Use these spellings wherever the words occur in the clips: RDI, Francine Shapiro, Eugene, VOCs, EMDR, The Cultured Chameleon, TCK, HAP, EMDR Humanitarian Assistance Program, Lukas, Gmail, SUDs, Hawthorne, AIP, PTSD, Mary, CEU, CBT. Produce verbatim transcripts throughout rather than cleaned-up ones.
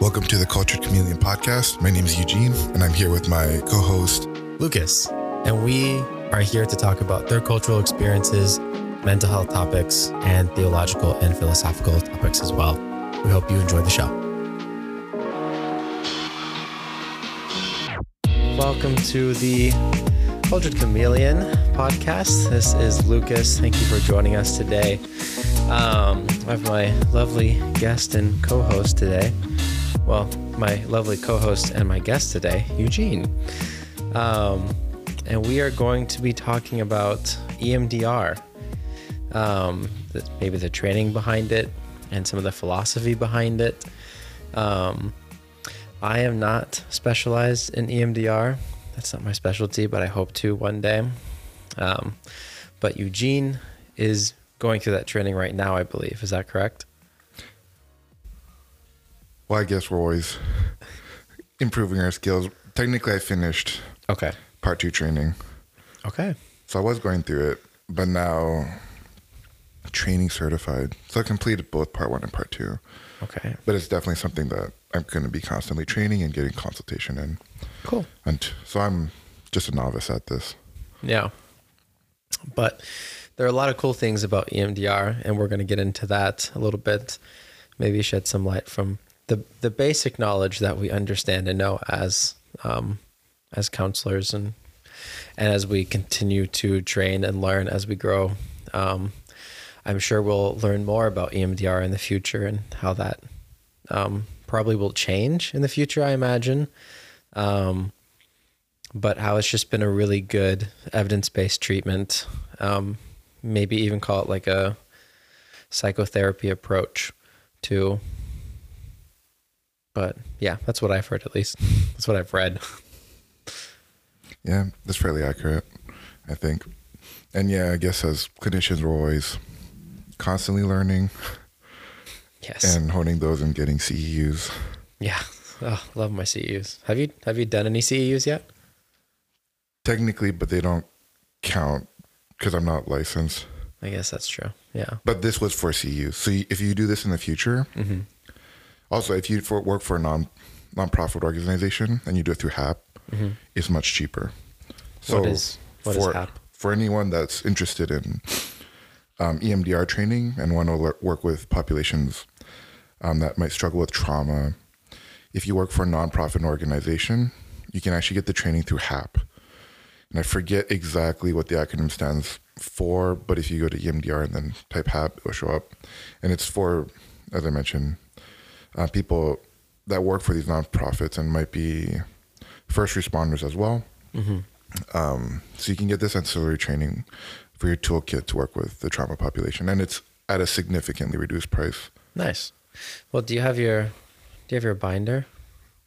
Welcome to the Cultured Chameleon Podcast. My name is Eugene, and I'm here with my co-host, Lucas. And we are here to talk about their cultural experiences, mental health topics, and theological and philosophical topics as well. We hope you enjoy the show. Welcome to the Cultured Chameleon Podcast. This is Lucas. Thank you for joining us today. Um, I have my lovely guest and co-host today. Well, my lovely co-host and my guest today, Eugene. Um, and we are going to be talking about E M D R, um, the, maybe the training behind it and some of the philosophy behind it. Um, I am not specialized in E M D R. That's not my specialty, but I hope to one day. Um, but Eugene is going through that training right now, I believe. Is that correct? Well, I guess we're always improving our skills. Technically, I finished okay. part two training. Okay. So I was going through it, but now training certified. So I completed both part one and part two. Okay. But it's definitely something that I'm going to be constantly training and getting consultation in. Cool. And so I'm just a novice at this. Yeah. But there are a lot of cool things about E M D R, and we're going to get into that a little bit. Maybe shed some light from the the basic knowledge that we understand and know as um, as counselors, and and as we continue to train and learn as we grow. Um, I'm sure we'll learn more about E M D R in the future and how that um, probably will change in the future, I imagine. Um, but how it's just been a really good evidence-based treatment, um, maybe even call it like a psychotherapy approach to, but yeah, that's what I've heard, at least that's what I've read. Yeah, that's fairly accurate, I think. And yeah, I guess as clinicians, we're always constantly learning. Yes. And honing those and getting C E Us. Yeah. Oh, love my C E Us. Have you have you done any C E Us yet? Technically, but they don't count because I'm not licensed. I guess that's true. Yeah. But this was for C E Us. So if you do this in the future, mm-hmm. also if you for, work for a non nonprofit organization and you do it through H A P, mm-hmm. it's much cheaper. So what is, what for, is H A P? For anyone that's interested in um, E M D R training and want to work with populations um, that might struggle with trauma. If you work for a nonprofit organization, you can actually get the training through H A P. And I forget exactly what the acronym stands for, but if you go to E M D R and then type H A P, it will show up. And it's for, as I mentioned, uh, people that work for these nonprofits and might be first responders as well. Mm-hmm. Um, so you can get this ancillary training for your toolkit to work with the trauma population. And it's at a significantly reduced price. Nice. Well, do you have your... Do you have your binder?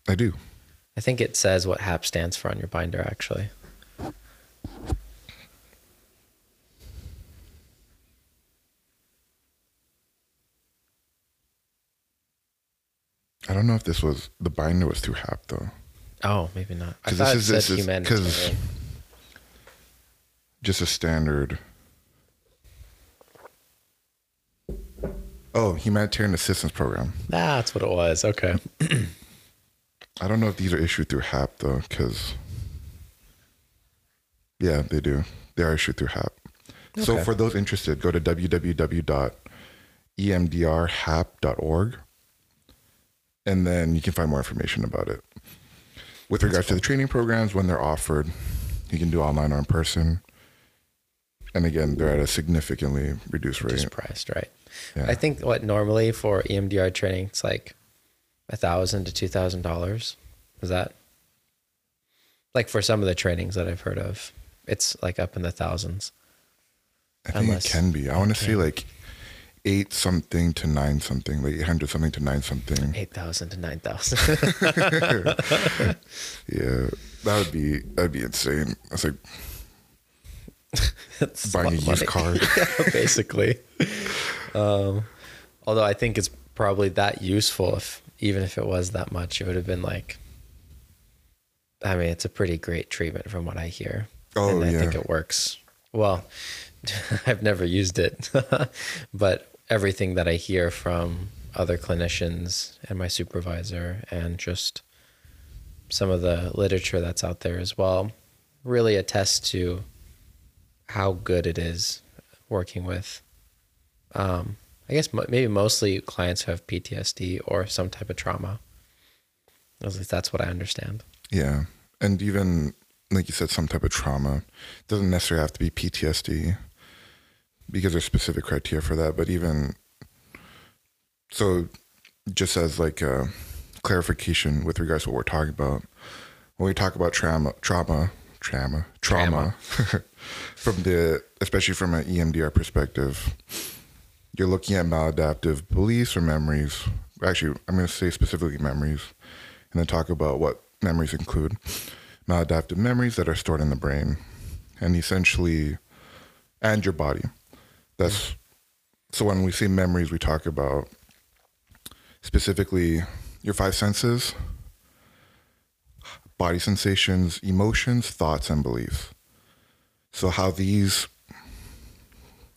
I do. I think it says what H A P stands for on your binder, actually. I don't know if this was, the binder was through H A P, though. Oh, maybe not. I thought this it said humanitarian. Because just a standard. Oh, Humanitarian Assistance Program. That's what it was. Okay. I don't know if these are issued through H A P, though, because, yeah, they do. They are issued through H A P. Okay. So for those interested, go to w w w dot e m d r h a p dot org, and then you can find more information about it. With That's regards cool. to the training programs, when they're offered, you can do online or in person. And again, they're at a significantly reduced rate. Reduced price, right? Yeah. I think what normally for E M D R training, it's like a thousand to two thousand dollars. Is that like for some of the trainings that I've heard of? It's like up in the thousands. I think Unless, it can be. I want to yeah. say like eight something to nine something, like eight hundred something to nine something. Eight thousand to nine thousand. Yeah, that would be that'd be insane. That's like buying a used car. Yeah, basically. Um, although I think it's probably that useful if, even if it was that much, it would have been like, I mean, it's a pretty great treatment from what I hear. Oh, and I yeah. think it works. Well, I've never used it, but everything that I hear from other clinicians and my supervisor and just some of the literature that's out there as well really attest to how good it is working with, um, I guess m maybe mostly clients who have P T S D or some type of trauma. At least that's what I understand. Yeah. And even, like you said, some type of trauma. It doesn't necessarily have to be P T S D because there's specific criteria for that. But even, so just as like a clarification with regards to what we're talking about, when we talk about trauma, trauma, trauma, trauma, trauma. from the, especially from an E M D R perspective, you're looking at maladaptive beliefs or memories. Actually, I'm going to say specifically memories and then talk about what memories include. Maladaptive memories that are stored in the brain and essentially, and your body. That's, so when we say memories, we talk about specifically your five senses, body sensations, emotions, thoughts, and beliefs. So how these,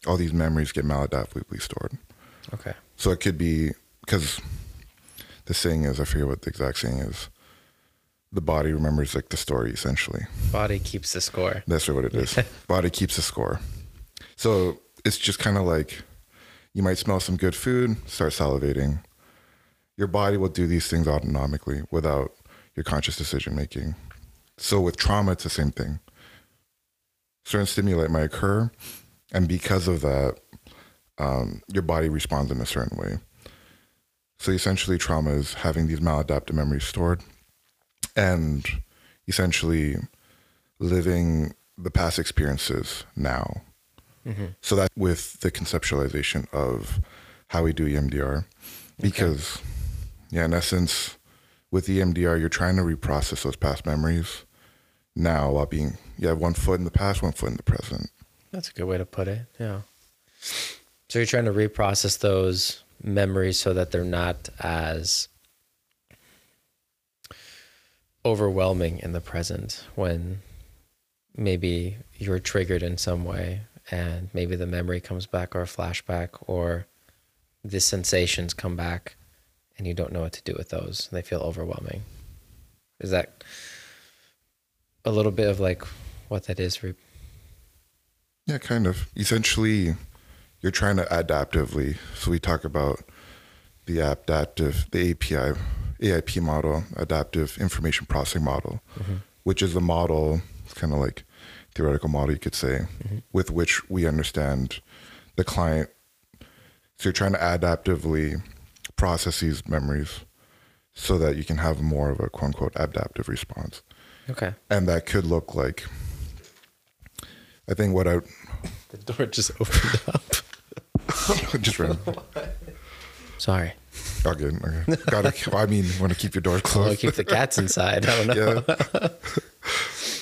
all these memories get maladaptively stored. Okay. So it could be, because the saying is, I forget what the exact saying is, the body remembers like the story essentially. Body keeps the score. That's what it is. Body keeps the score. So it's just kind of like, you might smell some good food, start salivating. Your body will do these things autonomically without your conscious decision-making. So with trauma, it's the same thing. Certain stimuli might occur, and because of that, um, your body responds in a certain way. So essentially, trauma is having these maladaptive memories stored and essentially living the past experiences now. Mm-hmm. So that's with the conceptualization of how we do E M D R. Because, okay. yeah, in essence, with E M D R, you're trying to reprocess those past memories now while being, you have one foot in the past, one foot in the present. That's a good way to put it, yeah. So you're trying to reprocess those memories so that they're not as overwhelming in the present when maybe you're triggered in some way and maybe the memory comes back or a flashback or the sensations come back and you don't know what to do with those. They feel overwhelming. Is that a little bit of like what that is? Yeah, kind of. Essentially, you're trying to adaptively. So we talk about the adaptive, the A P I, A I P model, adaptive information processing model, mm-hmm. which is a model, it's kind of like theoretical model, you could say, mm-hmm. with which we understand the client. So you're trying to adaptively process these memories so that you can have more of a quote unquote adaptive response. Okay. And that could look like, I think what I... The door just opened up. Just ran. Sorry. Oh, good. Okay. Gotta, well, I mean, want to keep your door closed. Well, keep the cats inside. I don't know. Yeah.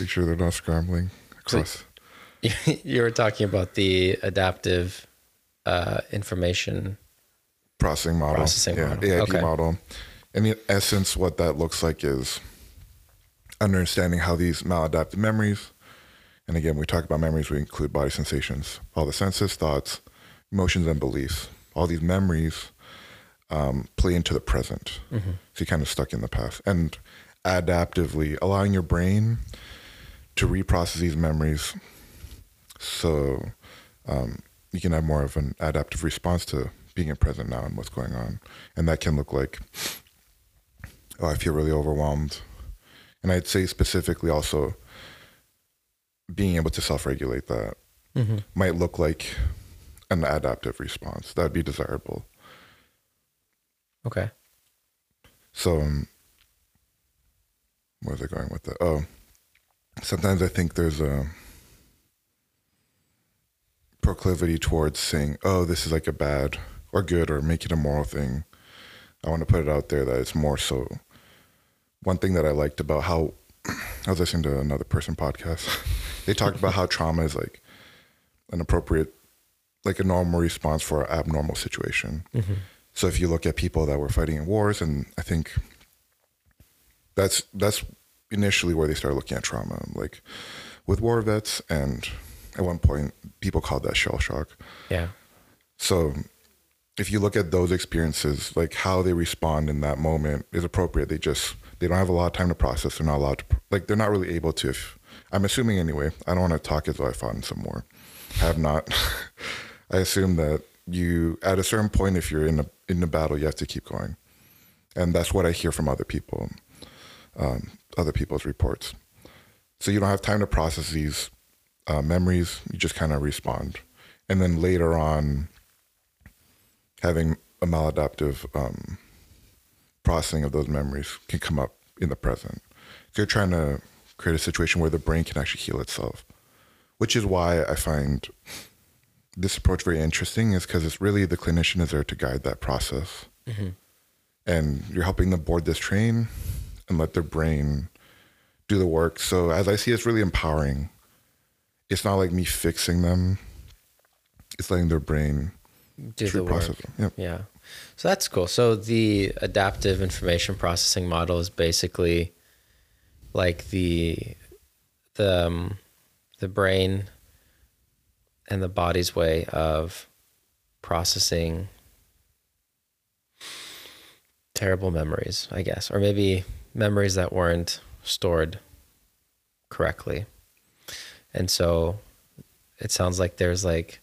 Make sure they're not scrambling across. So, you were talking about the adaptive... Uh, information processing model, processing yeah, model. A I P okay. model. And in essence, what that looks like is understanding how these maladaptive memories, and again, we talk about memories, we include body sensations, all the senses, thoughts, emotions, and beliefs. All these memories um, play into the present. Mm-hmm. So you're kind of stuck in the past. And adaptively allowing your brain to reprocess these memories so... Um, you can have more of an adaptive response to being in present now and what's going on. And that can look like, oh, I feel really overwhelmed. And I'd say specifically also being able to self-regulate that mm-hmm. might look like an adaptive response. That'd be desirable. Okay. So um, where's I going with that? Oh, sometimes I think there's a, proclivity towards saying, oh, this is like a bad or good or make it a moral thing. I want to put it out there that it's more so. One thing that I liked about how I was listening to another person podcast, they talked about how trauma is like an appropriate, like a normal response for an abnormal situation. Mm-hmm. So if you look at people that were fighting in wars, and I think that's, that's initially where they started looking at trauma, like with war vets and at one point, people called that shell shock. Yeah. So if you look at those experiences, like how they respond in that moment is appropriate. They just, they don't have a lot of time to process. They're not allowed to, like, they're not really able to, if, I'm assuming anyway, I don't want to talk as though I fought in some war. I have not. I assume that you, at a certain point, if you're in a, in a battle, you have to keep going. And that's what I hear from other people, um, other people's reports. So you don't have time to process these uh, memories. You just kind of respond. And then later on, having a maladaptive um, processing of those memories can come up in the present. So you're trying to create a situation where the brain can actually heal itself, which is why I find this approach very interesting, is because it's really the clinician is there to guide that process. Mm-hmm. And you're helping them board this train and let their brain do the work. So as I see, it's really empowering. It's not like me fixing them. It's letting their brain do the work. Yeah. yeah. So that's cool. So the adaptive information processing model is basically like the, the, um, the brain and the body's way of processing terrible memories, I guess, or maybe memories that weren't stored correctly. And so it sounds like there's like,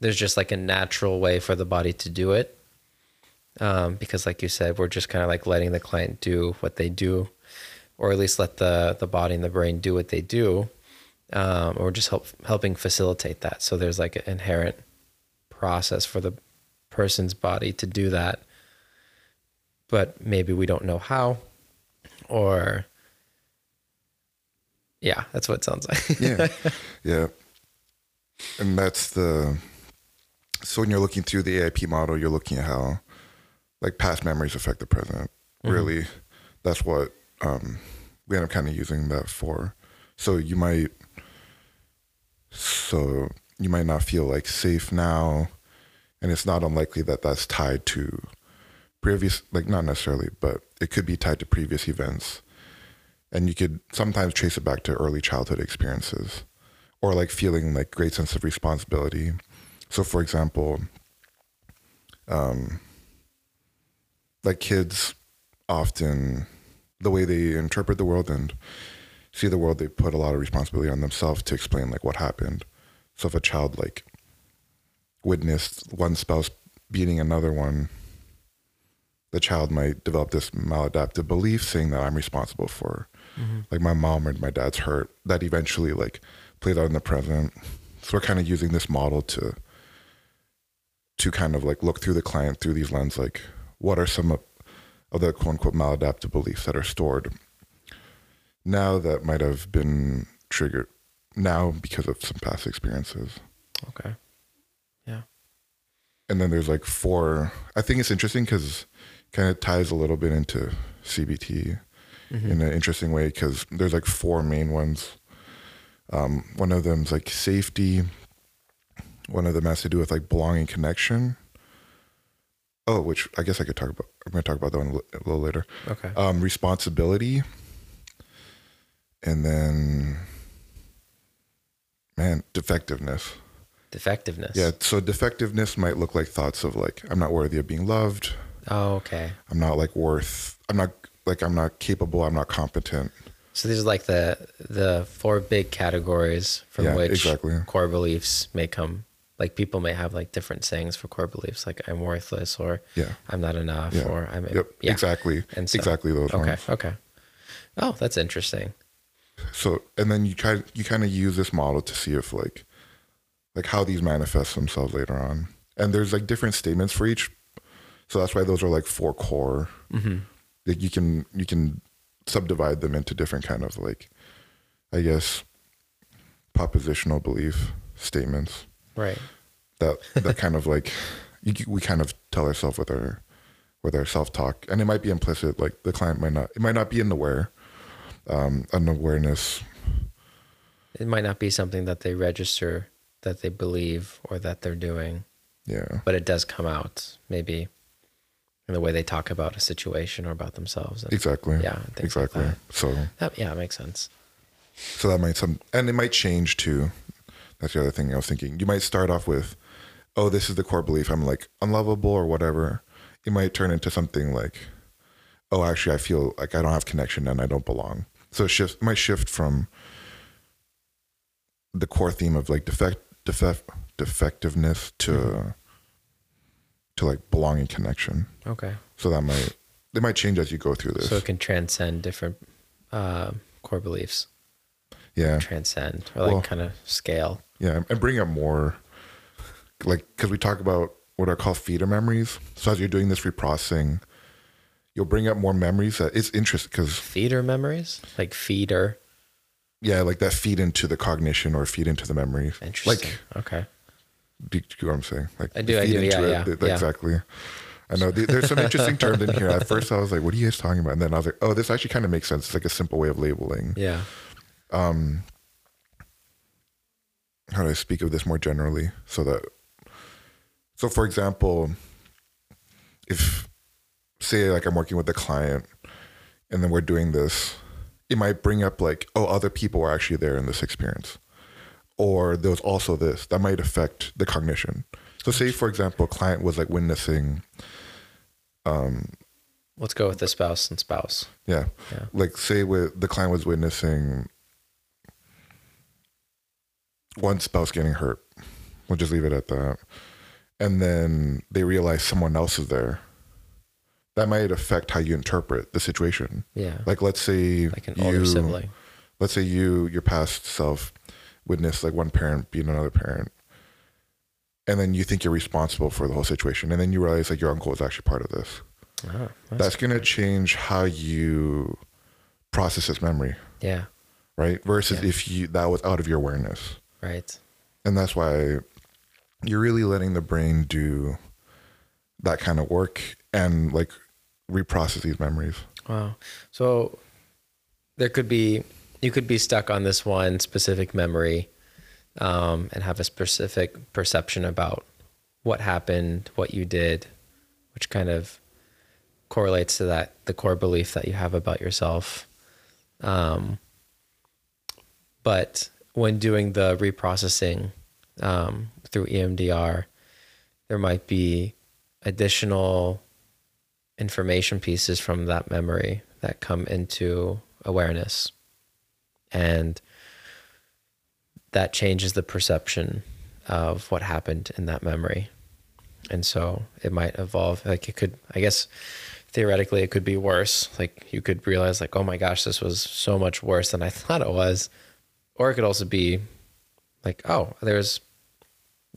there's just like a natural way for the body to do it. Um, because like you said, we're just kind of like letting the client do what they do, or at least let the, the body and the brain do what they do. Um, or just help helping facilitate that. So there's like an inherent process for the person's body to do that, but maybe we don't know how, or yeah, that's what it sounds like. yeah. Yeah. And that's the, so when you're looking through the A I P model, you're looking at how like past memories affect the present. Mm-hmm. Really. That's what, um, we end up kind of using that for. So you might, So you might not feel like safe now, and it's not unlikely that that's tied to previous, like not necessarily, but it could be tied to previous events. And you could sometimes trace it back to early childhood experiences, or like feeling like great sense of responsibility. So for example, um, like kids often, the way they interpret the world and see the world, they put a lot of responsibility on themselves to explain like what happened. So if a child like witnessed one spouse beating another one, the child might develop this maladaptive belief saying that I'm responsible for, mm-hmm. like my mom or my dad's hurt, that eventually like plays out in the present. So we're kind of using this model to, to kind of like look through the client through these lens, like what are some of, of the quote unquote maladaptive beliefs that are stored now that might have been triggered now because of some past experiences. Okay. Yeah. And then there's like four, I think it's interesting because it kind of ties a little bit into C B T mm-hmm. in an interesting way, because there's like four main ones. Um, one of them's like safety. One of them has to do with like belonging, connection. Oh, which I guess I could talk about. I'm going to talk about that one a little later. Okay. Um, responsibility. And then, man, defectiveness. Defectiveness. Yeah. So defectiveness might look like thoughts of like, I'm not worthy of being loved. Oh, okay. I'm not like worth, I'm not like, I'm not capable. I'm not competent. So these are like the, the four big categories from yeah, which exactly. core beliefs may come. Like people may have like different sayings for core beliefs, like I'm worthless, or yeah. I'm not enough, yeah. or I'm, yep. yeah. exactly. And so, exactly those okay. ones. Okay. Oh, that's interesting. So, and then you try, you kind of use this model to see if like, like how these manifest themselves later on. And there's like different statements for each. So that's why those are like four core, mm-hmm. like you can, you can subdivide them into different kind of like, I guess, propositional belief statements. Right. That, that kind of like, you, we kind of tell ourselves with our, with our self-talk, and it might be implicit. Like the client might not, it might not be in the where. Um, an awareness. It might not be something that they register, that they believe, or that they're doing. Yeah. But it does come out maybe in the way they talk about a situation or about themselves. And, exactly. Yeah. Exactly. Like that. So that, yeah, it makes sense. So that might some, and it might change too. That's the other thing I was thinking. You might start off with, oh, this is the core belief, I'm like unlovable or whatever, it might turn into something like, oh, actually I feel like I don't have connection and I don't belong. So it shifts, might shift from the core theme of like defect, defect, defectiveness to, mm-hmm. to like belonging, connection. Okay. So that might, they might change as you go through this. So it can transcend different uh, core beliefs. Yeah. Transcend or like well, kind of scale. Yeah. And bring up more like, cause we talk about what are called feeder memories. So as you're doing this reprocessing, you'll bring up more memories. That it's interesting because feeder memories, like feeder. Yeah, like that feed into the cognition or feed into the memory. Interesting. Like, okay. Do you know what I'm saying? Like I do. I do. Yeah, yeah, it, yeah. Exactly. I know the, there's some interesting terms in here. At first, I was like, "What are you guys talking about?" And then I was like, "Oh, this actually kind of makes sense. It's like a simple way of labeling." Yeah. Um. How do I speak of this more generally? So that, so for example, if say like I'm working with a client, and then we're doing this, it might bring up like, oh, other people were actually there in this experience, or there was also this that might affect the cognition. So say for example, a client was like witnessing, um, let's go with the spouse and spouse. Yeah. yeah. Like say with the client was witnessing one spouse getting hurt. We'll just leave it at that. And then they realize someone else is there. That might affect how you interpret the situation. Yeah. Like let's say like an older you, sibling. Let's say you, your past self witnessed like one parent beating another parent. And then you think you're responsible for the whole situation. And then you realize like your uncle is actually part of this. Oh, that's that's going to change how you process this memory. Yeah. Right. Versus yeah. if you, that was out of your awareness. Right. And that's why you're really letting the brain do that kind of work and like, reprocess these memories. Wow. So there could be, you could be stuck on this one specific memory um, and have a specific perception about what happened, what you did, which kind of correlates to that, the core belief that you have about yourself. Um, but when doing the reprocessing um, through E M D R, there might be additional information pieces from that memory that come into awareness, and that changes the perception of what happened in that memory. And so it might evolve. Like it could, I guess, theoretically it could be worse. Like you could realize like, oh my gosh, this was so much worse than I thought it was. Or it could also be like, oh, there's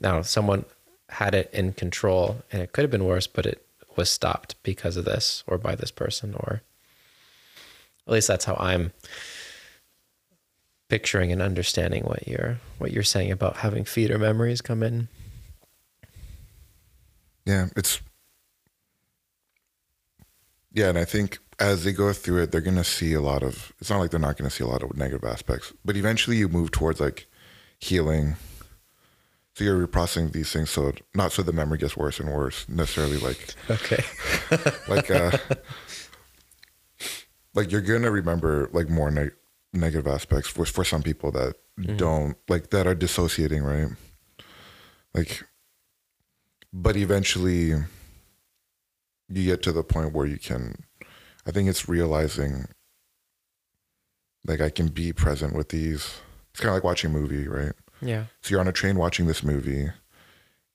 now someone had it in control and it could have been worse, but it was stopped because of this or by this person, or at least that's how I'm picturing and understanding what you're, what you're saying about having feeder memories come in. Yeah. It's yeah. And I think as they go through it, they're going to see a lot of, it's not like they're not going to see a lot of negative aspects, but eventually you move towards like healing. So you're reprocessing these things, so not so the memory gets worse and worse necessarily. Like okay, like uh, like you're gonna remember like more ne negative aspects for for some people that mm-hmm. don't like that are dissociating, right? Like, but eventually you get to the point where you can. I think it's realizing like I can be present with these. It's kind of like watching a movie, right? Yeah. So you're on a train watching this movie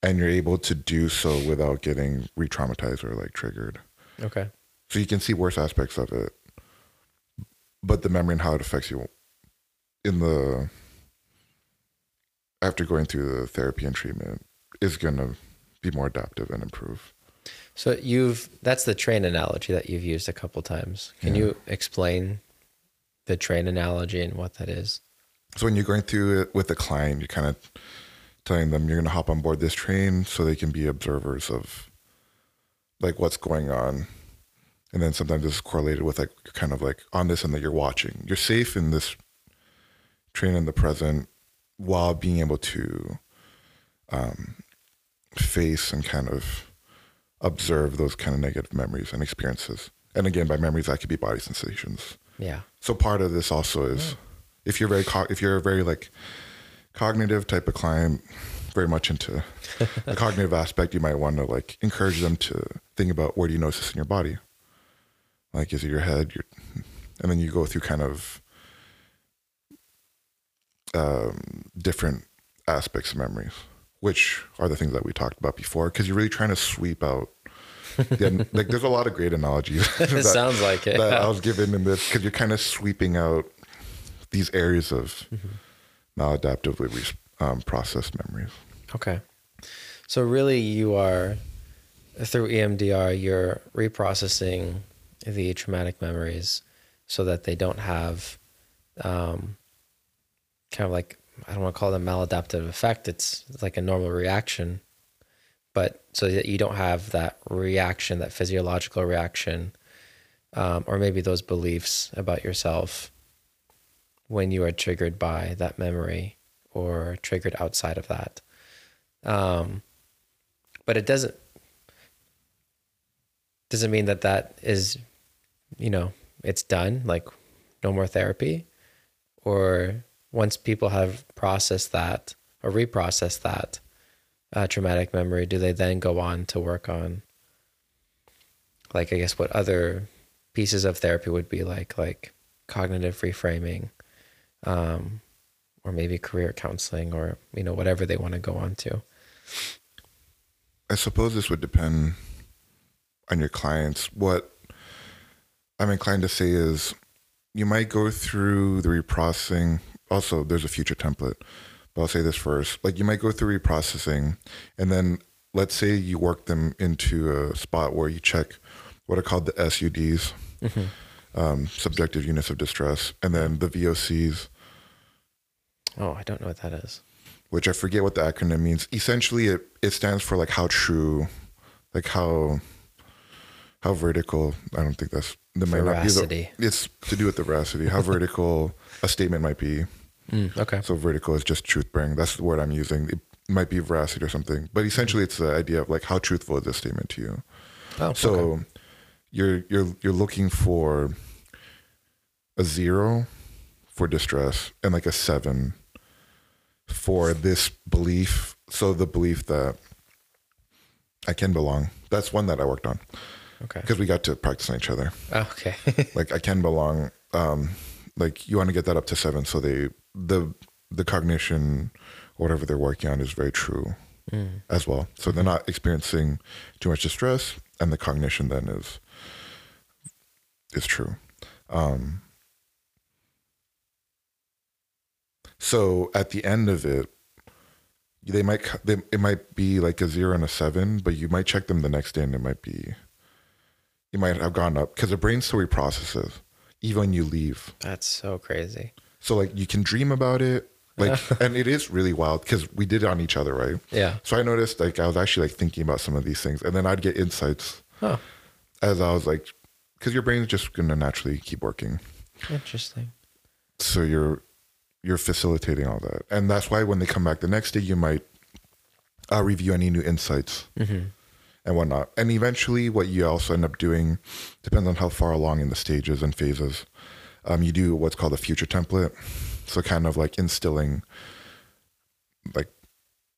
and you're able to do so without getting re-traumatized or like triggered. Okay. So you can see worse aspects of it, but the memory and how it affects you in the, after going through the therapy and treatment is going to be more adaptive and improve. So you've, that's the train analogy that you've used a couple times. Can yeah. you explain the train analogy and what that is? So when you're going through it with a client, you're kind of telling them you're going to hop on board this train so they can be observers of like what's going on. And then sometimes this is correlated with like, you're kind of like on this and that you're watching. You're safe in this train in the present while being able to um, face and kind of observe those kind of negative memories and experiences. And again, by memories, that could be body sensations. Yeah. So part of this also is... Yeah. If you're very, if you're a very like cognitive type of client, very much into the cognitive aspect, you might want to like encourage them to think about, where do you notice this in your body? Like, is it your head? Your... And then you go through kind of um, different aspects of memories, which are the things that we talked about before, because you're really trying to sweep out. Yeah, like there's a lot of great analogies. It sounds like it. That yeah. I was given in this, because you're kind of sweeping out these areas of mm-hmm. maladaptively um, processed memories. Okay. So really you are, through E M D R, you're reprocessing the traumatic memories so that they don't have um, kind of like, I don't want to call it a maladaptive effect. It's, it's like a normal reaction, but so that you don't have that reaction, that physiological reaction, um, or maybe those beliefs about yourself when you are triggered by that memory or triggered outside of that. Um, but it doesn't, doesn't mean that that is, you know, it's done, like no more therapy. Or once people have processed that or reprocessed that, Uh, traumatic memory, do they then go on to work on, like, I guess what other pieces of therapy would be like, like cognitive reframing, um, or maybe career counseling, or, you know, whatever they want to go on to? I suppose this would depend on your clients. What I'm inclined to say is you might go through the reprocessing. Also, there's a future template. But I'll say this first, like you might go through reprocessing, and then let's say you work them into a spot where you check what are called the S U Ds, mm-hmm. um, subjective units of distress, and then the V O Cs. Oh, I don't know what that is. Which I forget what the acronym means. Essentially, it, it stands for like how true, like how, how vertical. I don't think that's, that might not be the, it's to do with the veracity, how vertical a statement might be. Mm, okay. So vertical is just truth bearing. That's the word I'm using. It might be veracity or something, but essentially it's the idea of like, how truthful is this statement to you? Oh, so okay. you're, you're, you're looking for a zero for distress and like a seven for this belief. So the belief that I can belong, that's one that I worked on. Okay. Cause we got to practice on each other. Oh, okay. Like I can belong. Um, like you want to get that up to seven. So they, the the cognition, whatever they're working on, is very true mm. as well. So mm-hmm. they're not experiencing too much distress, and the cognition then is is true. Um, so at the end of it, they might they, it might be like a zero and a seven, but you might check them the next day, and it might be it might have gone up because the brain still reprocesses even when you leave. That's so crazy. So like you can dream about it, like, and it is really wild because we did it on each other, right? Yeah. So I noticed like I was actually like thinking about some of these things, and then I'd get insights huh. as I was like, because your brain's just gonna naturally keep working. Interesting. So you're you're facilitating all that, and that's why when they come back the next day, you might uh, review any new insights mm-hmm. and whatnot. And eventually, what you also end up doing depends on how far along in the stages and phases. Um, you do what's called a future template. So kind of like instilling like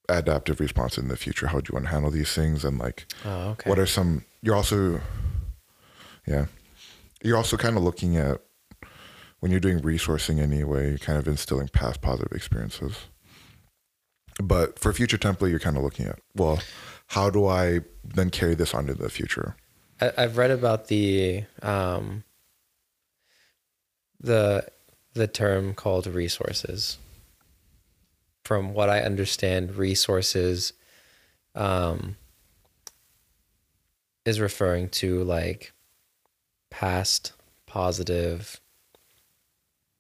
adaptive response in the future. How do you want to handle these things? And like, oh, okay. what are some, you're also, yeah, you're also kind of looking at when you're doing resourcing anyway, you're kind of instilling past positive experiences. But for future template, you're kind of looking at, well, how do I then carry this on to the future? I, I've read about the, um, the the term called resources. From what I understand, resources um, is referring to like past positive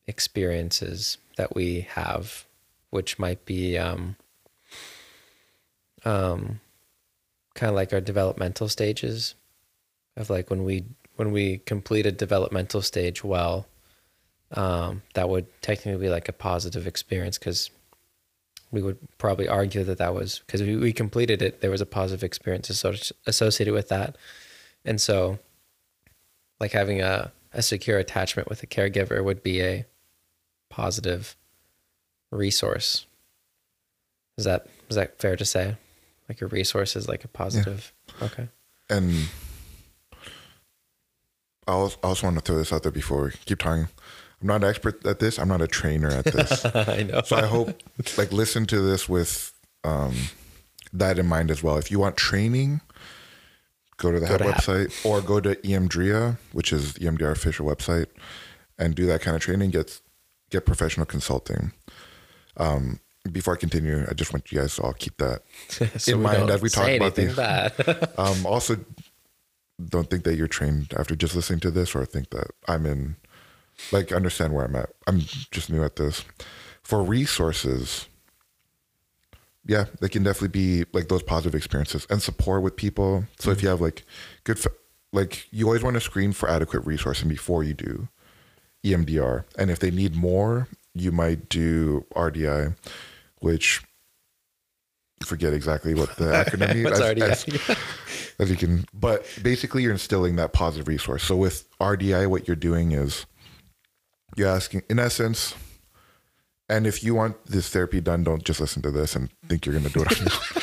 experiences that we have, which might be um, um, kind of like our developmental stages of like when we when we complete a developmental stage well. Um, that would technically be like a positive experience, because we would probably argue that that was because we, we completed it. There was a positive experience associated with that. And so like having a, a secure attachment with a caregiver would be a positive resource. Is that is that fair to say? Like your resource is like a positive. Yeah. Okay. And I also, I also want to throw this out there before we keep talking. I'm not an expert at this. I'm not a trainer at this. I know. So I hope, like, listen to this with um, that in mind as well. If you want training, go to the H A P website H A P. Or go to E M D R I A, which is the E M D R official website, and do that kind of training. Get get professional consulting. Um, before I continue, I just want you guys to all keep that so in mind as we talk about these. um, also, don't think that you're trained after just listening to this, or think that I'm in. Like, understand where I'm at. I'm just new at this. For resources, yeah, they can definitely be like those positive experiences and support with people. So mm-hmm. if you have like good, like you always want to screen for adequate resourcing before you do E M D R. And if they need more, you might do R D I, which I forget exactly what the acronym is. What's R D I? As, as, as you can, but basically you're instilling that positive resource. So with R D I, what you're doing is you're asking, in essence, and if you want this therapy done, don't just listen to this and think you're going to do it.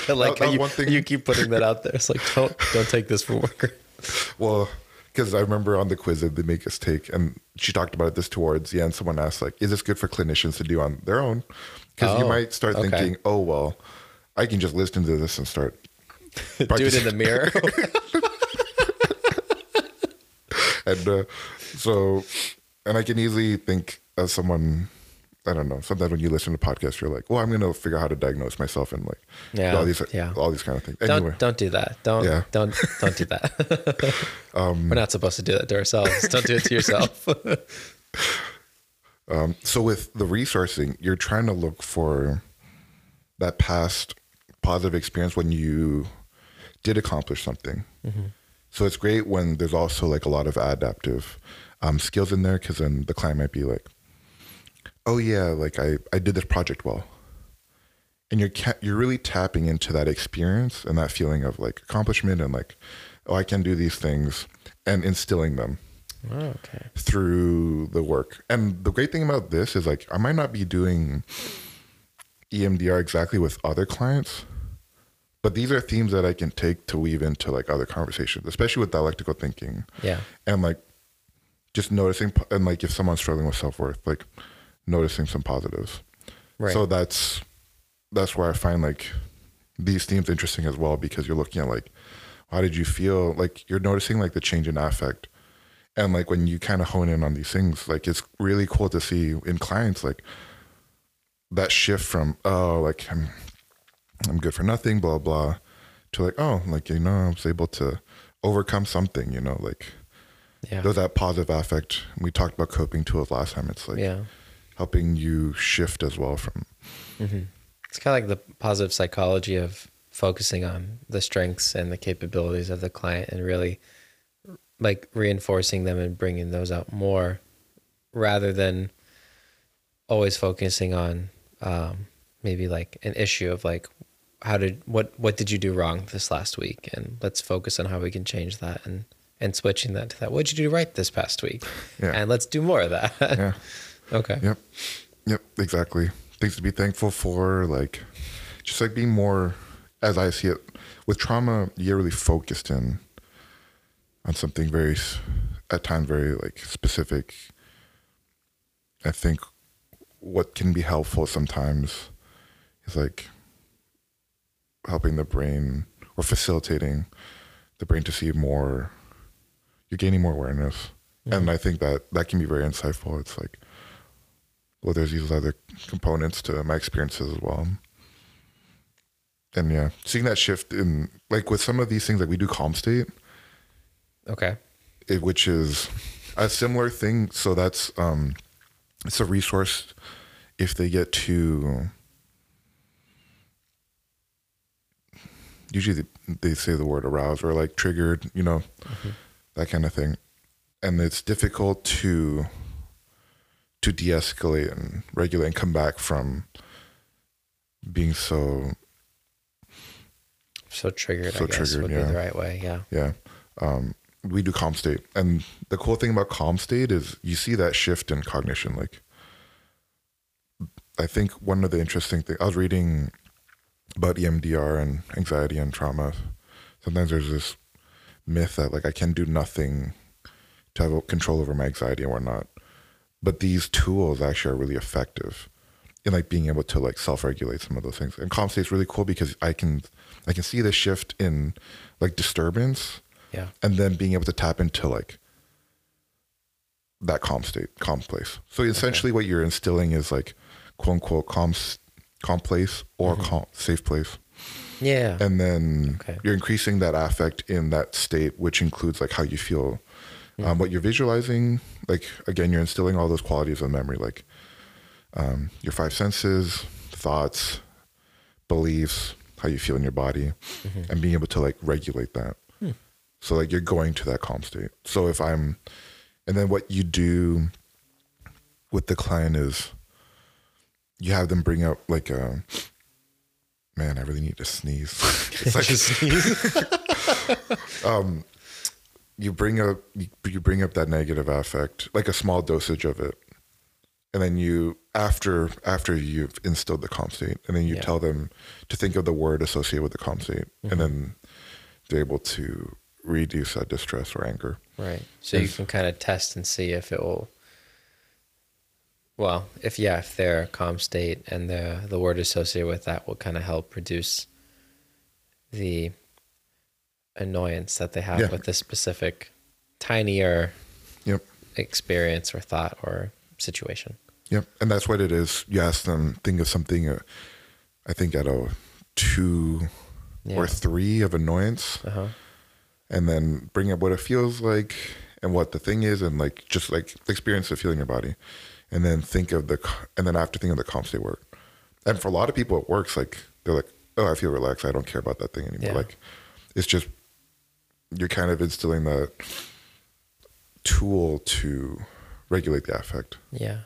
I like that, how you, one thing. You keep putting that out there. It's like, don't, don't take this for work. Well, because I remember on the quiz that they make us take, and she talked about this towards the end. Someone asked, like, is this good for clinicians to do on their own? Because oh, you might start okay. thinking, oh, well, I can just listen to this and start. do it in the mirror. and uh, so... And I can easily think as someone, I don't know, sometimes when you listen to podcasts, you're like, well, I'm going to figure out how to diagnose myself and like yeah, all these yeah. all these kind of things. Anyway. Don't, don't do that. Don't, yeah. don't, don't do that. um, We're not supposed to do that to ourselves. Don't do it to yourself. um, so with the resourcing, you're trying to look for that past positive experience when you did accomplish something. Mm-hmm. So it's great when there's also like a lot of adaptive Um, skills in there, because then the client might be like, oh yeah, like I, I did this project well. And you're ca- you're really tapping into that experience and that feeling of like accomplishment and like, oh, I can do these things, and instilling them oh, okay. through the work. And the great thing about this is like, I might not be doing E M D R exactly with other clients, but these are themes that I can take to weave into like other conversations, especially with dialectical thinking. Yeah. And like, just noticing, and like if someone's struggling with self-worth, like noticing some positives. Right. So that's, that's where I find like these themes interesting as well, because you're looking at like, how did you feel? Like you're noticing like the change in affect. And like when you kind of hone in on these things, like it's really cool to see in clients, like that shift from, oh, like I'm, I'm good for nothing, blah, blah, to like, oh, like, you know, I was able to overcome something, you know, like, yeah. Though that positive affect, we talked about coping tools last time. It's like yeah. helping you shift as well from. Mm-hmm. It's kind of like the positive psychology of focusing on the strengths and the capabilities of the client and really like reinforcing them and bringing those out more, rather than always focusing on um, maybe like an issue of like, how did, what, what did you do wrong this last week? And let's focus on how we can change that. And And switching that to that. What did you do right this past week? Yeah. And let's do more of that. yeah. Okay. Yep. Yep. Exactly. Things to be thankful for, like, just like being more, as I see it, with trauma, you're really focused in on something very, at times, very like specific. I think what can be helpful sometimes is like helping the brain or facilitating the brain to see more. You're gaining more awareness. Yeah. And I think that that can be very insightful. It's like, well, there's these other components to my experiences as well. And yeah, seeing that shift in, like with some of these things, like we do calm state. Okay. It, which is a similar thing. So that's, um, it's a resource if they get to, usually they say the word aroused or like triggered, you know, mm-hmm. that kind of thing. And it's difficult to to de-escalate and regulate and come back from being so so triggered, so I guess triggered, would yeah. be the right way. Yeah. Yeah. Um, we do calm state. And the cool thing about calm state is you see that shift in cognition. Like I think one of the interesting things, I was reading about E M D R and anxiety and trauma, sometimes there's this myth that like I can do nothing to have control over my anxiety and whatnot. But these tools actually are really effective in like being able to like self-regulate some of those things. And calm state's really cool because I can I can see the shift in like disturbance. Yeah. And then being able to tap into like that calm state, calm place. So essentially okay. what you're instilling is like quote unquote calm calm place or mm-hmm. calm safe place. Yeah. And then okay. you're increasing that affect in that state, which includes like how you feel, mm-hmm. um, what you're visualizing. Like, again, you're instilling all those qualities of memory, like um, your five senses, thoughts, beliefs, how you feel in your body, mm-hmm. and being able to like regulate that. Hmm. So like you're going to that calm state. So if I'm, and then what you do with the client is you have them bring up like a, man, I really need to sneeze. It's like a sneeze. um, you bring up you bring up that negative affect, like a small dosage of it, and then you after after you've instilled the calm state, and then you yeah. tell them to think of the word associated with the calm state, mm-hmm. and then they're able to reduce that distress or anger. Right. So and you can kind of test and see if it will. Well, if, yeah, if they're calm state and the the word associated with that will kind of help reduce the annoyance that they have yeah. with this specific tinier yep. experience or thought or situation. Yep. And that's what it is. You ask them, think of something, uh, I think at a two yeah. or three of annoyance uh-huh. and then bring up what it feels like and what the thing is and like, just like experience the feeling in your body. And then think of the, and then after thinking of the calm state word. And for a lot of people, it works. Like they're like, oh, I feel relaxed. I don't care about that thing anymore. Yeah. Like it's just, you're kind of instilling the tool to regulate the affect. Yeah.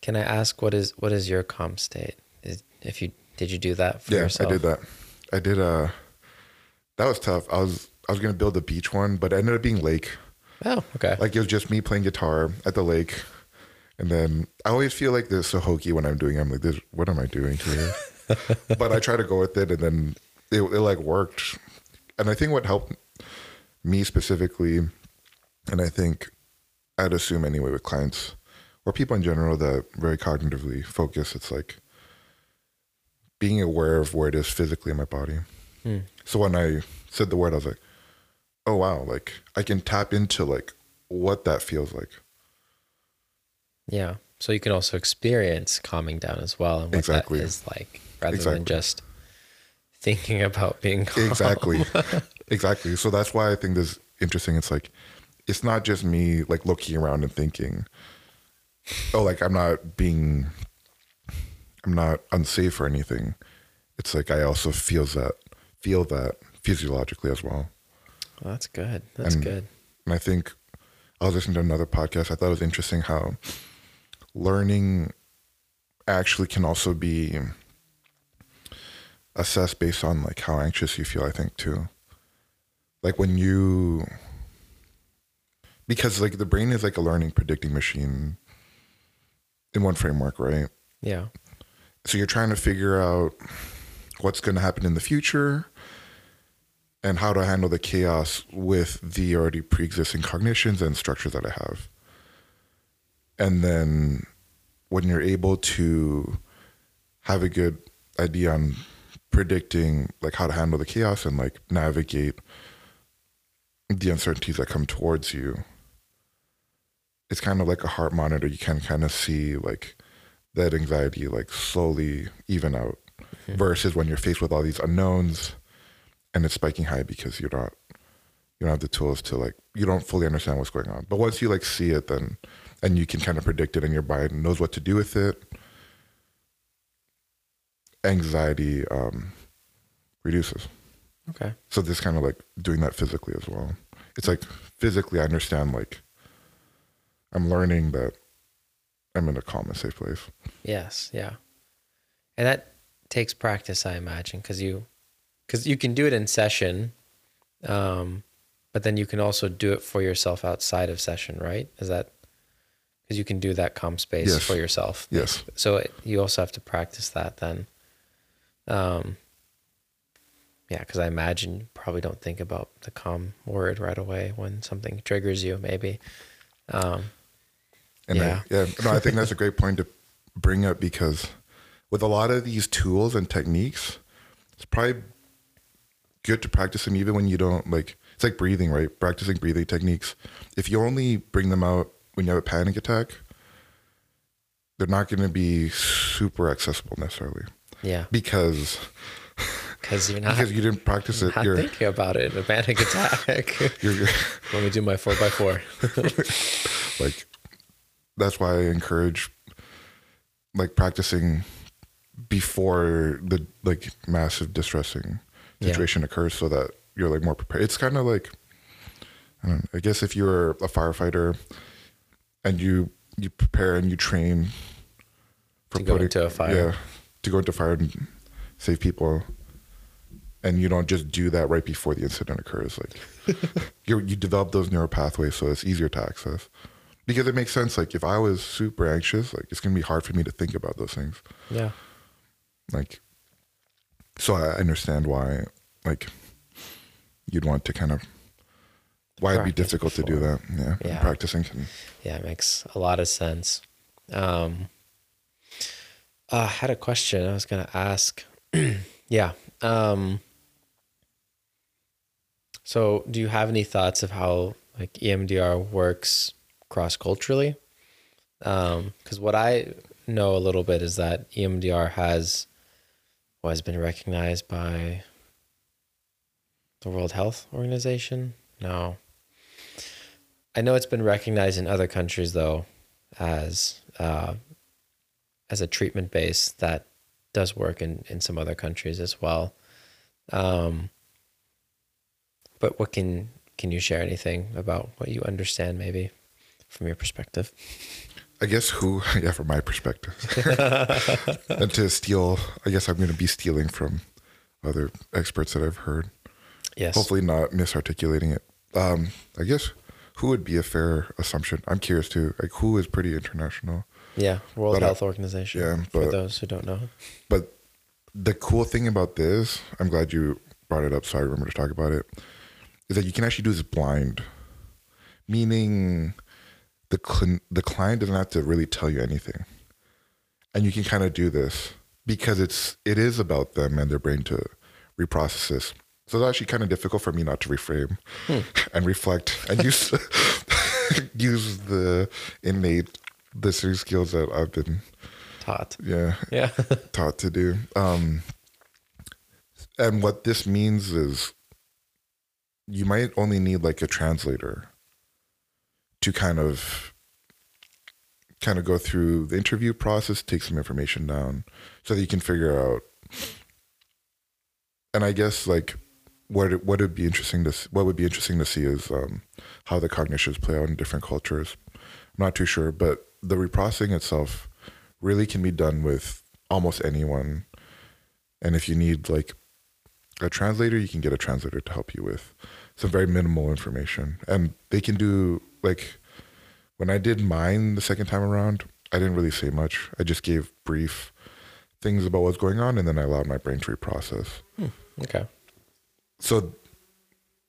Can I ask what is, what is your calm state? Is, if you, did you do that for yeah, yourself? Yeah, I did that. I did uh that was tough. I was, I was going to build a beach one, but it ended up being lake. Oh, okay. Like it was just me playing guitar at the lake. And then I always feel like this so hokey when I'm doing it. I'm like, this, what am I doing here? But I try to go with it, and then it, it like worked. And I think what helped me specifically, and I think I'd assume anyway with clients or people in general that very cognitively focus, it's like being aware of where it is physically in my body. Hmm. So when I said the word, I was like, oh, wow, like I can tap into like what that feels like. Yeah. So you can also experience calming down as well. And what exactly. that is like, rather exactly. than just thinking about being calm. Exactly. Exactly. So that's why I think this is interesting. It's like, it's not just me like looking around and thinking, oh, like I'm not being, I'm not unsafe or anything. It's like, I also feel that, feel that physiologically as well. Well, that's good. That's and, good. And I think I was listening to another podcast. I thought it was interesting how learning actually can also be assessed based on like how anxious you feel, I think too. Like when you, because like the brain is like a learning predicting machine in one framework, right? Yeah. So you're trying to figure out what's going to happen in the future and how to handle the chaos with the already pre-existing cognitions and structures that I have. And then when you're able to have a good idea on predicting like how to handle the chaos and like navigate the uncertainties that come towards you, it's kind of like a heart monitor. You can kind of see like that anxiety like slowly even out mm-hmm. versus when you're faced with all these unknowns and it's spiking high because you're not, you don't have the tools to like, you don't fully understand what's going on. But once you like see it, then and you can kind of predict it and your body knows what to do with it. Anxiety um, reduces. Okay. So this kind of like doing that physically as well. It's like physically I understand like I'm learning that I'm in a calm and safe place. Yes, yeah. And that takes practice, I imagine, because you, because you can do it in session, um, but then you can also do it for yourself outside of session, right? Is that... Because you can do that calm space yes. for yourself. Yes. So it, you also have to practice that then. Um, Yeah, because I imagine you probably don't think about the calm word right away when something triggers you, maybe. Um, and yeah. I, yeah, no, I think that's a great point to bring up, because with a lot of these tools and techniques, it's probably good to practice them even when you don't, like, it's like breathing, right? Practicing breathing techniques. If you only bring them out when you have a panic attack, they're not going to be super accessible necessarily. Yeah. Because... Because you're not. Because you didn't practice it. Not you're thinking about it. A panic attack. you're, you're, Let me do my four by four. Like, that's why I encourage, like, practicing before the like massive distressing situation yeah. occurs, so that you're like more prepared. It's kind of like, I don't know, I guess if you're a firefighter and you you prepare and you train for to go putting, into a fire. Yeah, to go into fire and save people. And you don't just do that right before the incident occurs. Like you you develop those neural pathways, so it's easier to access. Because it makes sense. Like if I was super anxious, like it's gonna be hard for me to think about those things. Yeah. Like, so I understand why, like, you'd want to kind of why practice it'd be difficult before. To do that. Yeah. yeah. Practicing. Can, yeah, it makes a lot of sense. Um, I had a question I was gonna ask. yeah. Um. So do you have any thoughts of how like E M D R works cross-culturally? Um, 'cause what I know a little bit is that E M D R has, well, has been recognized by the World Health Organization. No, I know it's been recognized in other countries though, as, uh, as a treatment base that does work in, in some other countries as well. Um, But what can, can you share anything about what you understand maybe from your perspective? I guess who, yeah, from my perspective. And to steal, I guess I'm going to be stealing from other experts that I've heard. Yes. Hopefully not misarticulating it. Um, I guess who would be a fair assumption? I'm curious too, like who is pretty international? Yeah. World but Health I, Organization yeah, but, for those who don't know. But the cool thing about this, I'm glad you brought it up so I remember to talk about it, is that you can actually do this blind, meaning the cl- the client doesn't have to really tell you anything. And you can kind of do this because it's, it is about them and their brain to reprocess this. So it's actually kind of difficult for me not to reframe hmm. and reflect and use use the innate listening skills that I've been taught. Yeah. Yeah. taught to do. Um, and what this means is, you might only need like a translator to kind of kind of go through the interview process, take some information down so that you can figure out. And I guess like what what would be interesting to what would be interesting to see is um, how the cognitions play out in different cultures. I'm not too sure, but the reprocessing itself really can be done with almost anyone. And if you need like a translator, you can get a translator to help you with some very minimal information. And they can do, like, when I did mine the second time around, I didn't really say much. I just gave brief things about what's going on, and then I allowed my brain to reprocess. Hmm, okay. So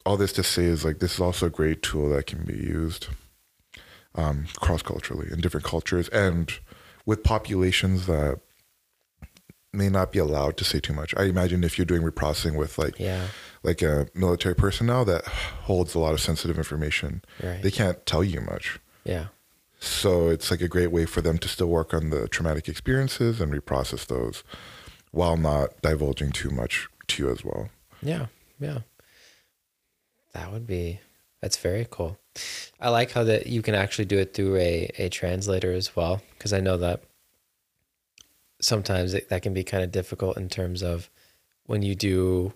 all this to say is, like, this is also a great tool that can be used um, cross-culturally in different cultures and with populations that may not be allowed to say too much. I imagine if you're doing reprocessing with like yeah. like a military personnel that holds a lot of sensitive information, right. they can't tell you much. Yeah. So it's like a great way for them to still work on the traumatic experiences and reprocess those while not divulging too much to you as well. Yeah, yeah. That would be, that's very cool. I like how that you can actually do it through a, a translator as well, because I know that sometimes it, that can be kind of difficult in terms of when you do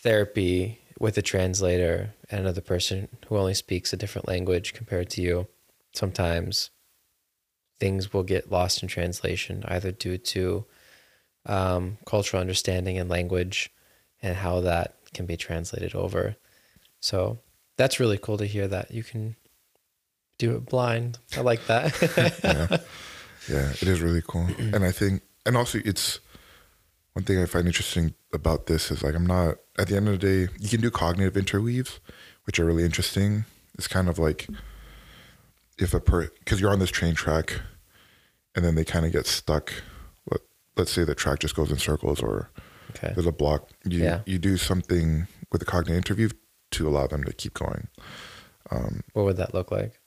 therapy with a translator and another person who only speaks a different language compared to you, sometimes things will get lost in translation, either due to um, cultural understanding and language and how that can be translated over. So that's really cool to hear that you can do it blind. I like that. Yeah. Yeah, it is really cool. And I think, and also it's, One thing I find interesting about this is like, I'm not, at the end of the day, you can do cognitive interweaves, which are really interesting. It's kind of like if a per, cause you're on this train track and then they kind of get stuck. Let, let's say the track just goes in circles or okay. there's a block. You, yeah. you do something with a cognitive interview to allow them to keep going. Um, what would that look like?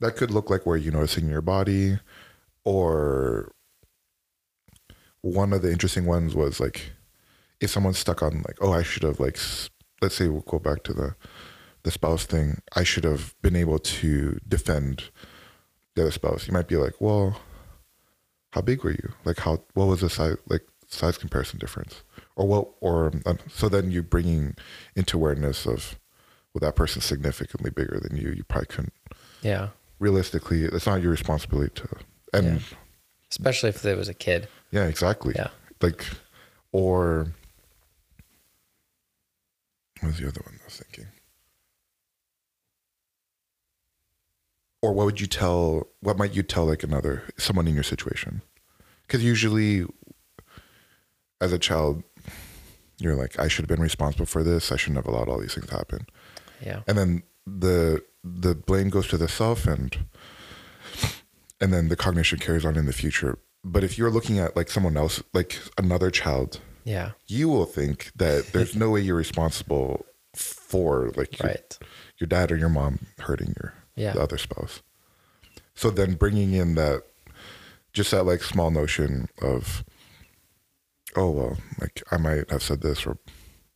That could look like where you noticing your body, or one of the interesting ones was like, if someone's stuck on like, oh, I should have like, let's say we'll go back to the, the spouse thing. I should have been able to defend the other spouse. You might be like, well, how big were you? Like how, what was the size, like size comparison difference or what, or um, so then you bringing into awareness of, well, that person's significantly bigger than you. You probably couldn't. Yeah. Realistically, it's not your responsibility to, and yeah. especially if there was a kid. Yeah, exactly. Yeah. Like, or what was the other one I was thinking? Or what would you tell, what might you tell like another, someone in your situation? Because usually as a child, you're like, I should have been responsible for this. I shouldn't have allowed all these things to happen. Yeah. And then the, the blame goes to the self, and, and then the cognition carries on in the future. But if you're looking at like someone else, like another child, yeah, you will think that there's no way you're responsible for like your, right. your dad or your mom hurting your yeah. the other spouse. So then bringing in that, just that like small notion of, oh, well, like I might have said this, or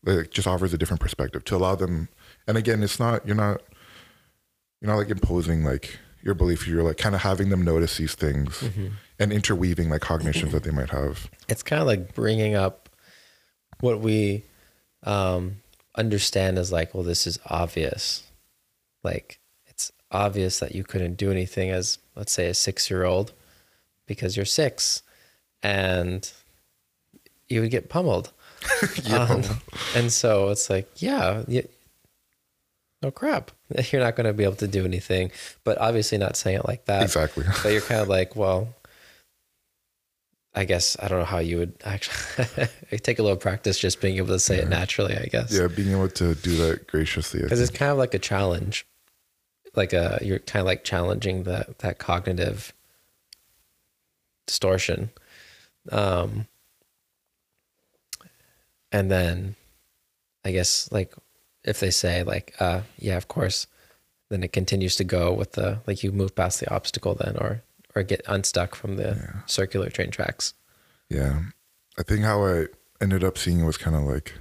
it just offers a different perspective to allow them. And again, it's not, you're not, you're not like imposing like your belief. You're like kind of having them notice these things mm-hmm. and interweaving like cognitions that they might have. It's kind of like bringing up what we um, understand as like, well, this is obvious. Like it's obvious that you couldn't do anything as, let's say, a six-year-old because you're six and you would get pummeled. yeah. um, and so it's like, yeah, yeah. Oh crap, you're not going to be able to do anything, but obviously not saying it like that. Exactly. But you're kind of like, well, I guess, I don't know how you would actually take a little practice, just being able to say yeah. it naturally, I guess. Yeah. Being able to do that graciously. Cause it's kind of like a challenge, like a, you're kind of like challenging that, that cognitive distortion. Um, and then I guess like, if they say like, uh, yeah, of course, then it continues to go with the, like you move past the obstacle then, or, or get unstuck from the yeah. circular train tracks. Yeah. I think how I ended up seeing it was kind of like,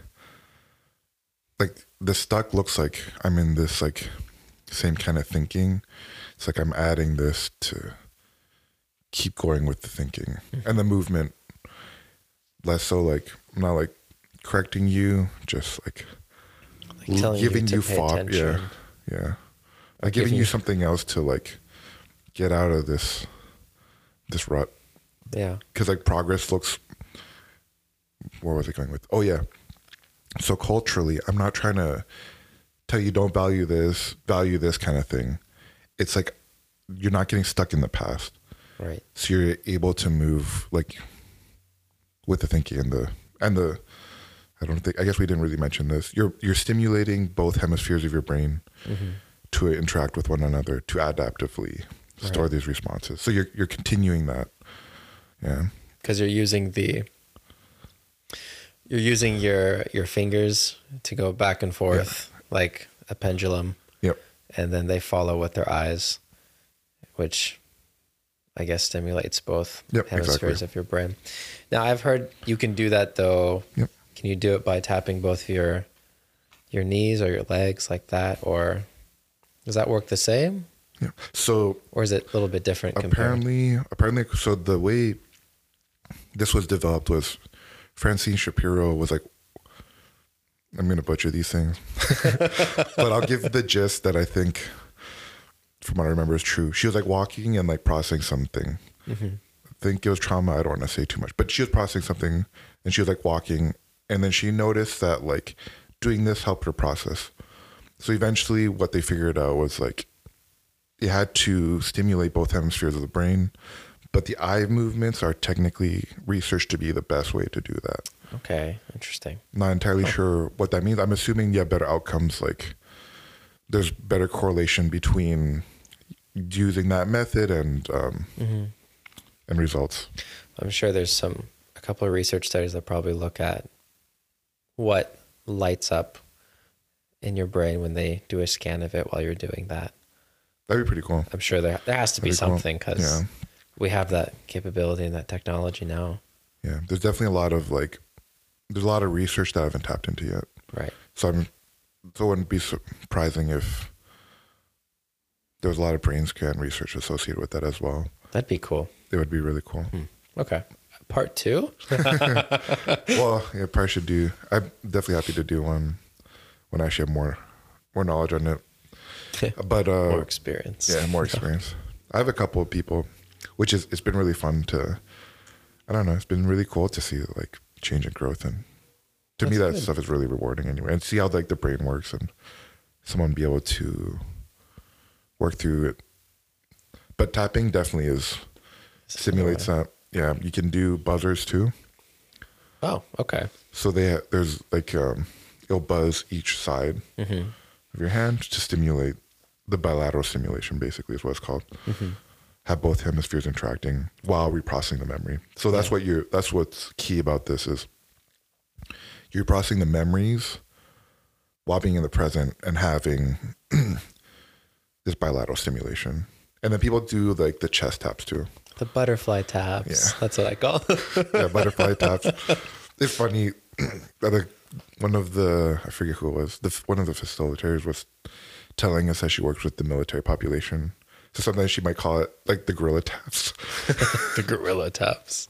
like the stuck looks like I'm in this like same kind of thinking. It's like, I'm adding this to keep going with the thinking mm-hmm. and the movement. Less so like, I'm not like correcting you, just like, Telling giving you, you fought, attention. yeah, yeah, like giving, giving you something else to like get out of this this rut, yeah. Because like progress looks. Where was it going with? Oh yeah, so culturally, I'm not trying to tell you don't value this, value this kind of thing. It's like you're not getting stuck in the past, right? So you're able to move like with the thinking and the and the. I don't think, I guess we didn't really mention this. You're, you're stimulating both hemispheres of your brain mm-hmm. to interact with one another, to adaptively right. store these responses. So you're, you're continuing that. Yeah. Cause you're using the, you're using your, your fingers to go back and forth yeah. like a pendulum. Yep. And then they follow with their eyes, which I guess stimulates both yep, hemispheres exactly. of your brain. Now I've heard you can do that though. Yep. Can you do it by tapping both your your knees or your legs like that? Or does that work the same? Yeah. So, or is it a little bit different? Apparently, compared? apparently. So the way this was developed was Francine Shapiro was like, I'm going to butcher these things, but I'll give the gist that I think from what I remember is true. She was like walking and like processing something. Mm-hmm. I think it was trauma. I don't want to say too much, but she was processing something and she was like walking. And then she noticed that like doing this helped her process. So eventually what they figured out was like, it had to stimulate both hemispheres of the brain, But the eye movements are technically researched to be the best way to do that. Okay, interesting. Not entirely huh. sure what that means. I'm assuming you have better outcomes, like there's better correlation between using that method and um, mm-hmm. and results. I'm sure there's some a couple of research studies that probably look at what lights up in your brain when they do a scan of it while you're doing that. That'd be pretty cool. I'm sure there there has to be, be something because cool. yeah. we have that capability and that technology now. Yeah, there's definitely a lot of like, there's a lot of research that I haven't tapped into yet. Right. So I'm, so it wouldn't be surprising if there was a lot of brain scan research associated with that as well. That'd be cool. It would be really cool. Hmm. Okay. Part two? Well, yeah, probably should do. I'm definitely happy to do one when I actually have more, more knowledge on it. But uh, more experience. Yeah, more experience. I have a couple of people, which is, it's been really fun to, I don't know, it's been really cool to see like change and growth. And to that's me, that good. Stuff is really rewarding anyway. And see how like the brain works and someone be able to work through it. But tapping definitely is, it's simulates that. Yeah, you can do buzzers too. Oh, okay. So they there's like, um, it'll buzz each side mm-hmm. of your hand to stimulate the bilateral stimulation, basically, is what it's called. Mm-hmm. Have both hemispheres interacting while reprocessing the memory. So that's yeah. what you're, that's what's key about this is you're processing the memories while being in the present and having this bilateral stimulation. And then people do like the chest taps too. The butterfly taps. Yeah. That's what I call them. Yeah, butterfly taps. It's funny. One of the, I forget who it was, the, one of the facilitators was telling us that she works with the military population. So sometimes she might call it like the gorilla taps. The gorilla taps.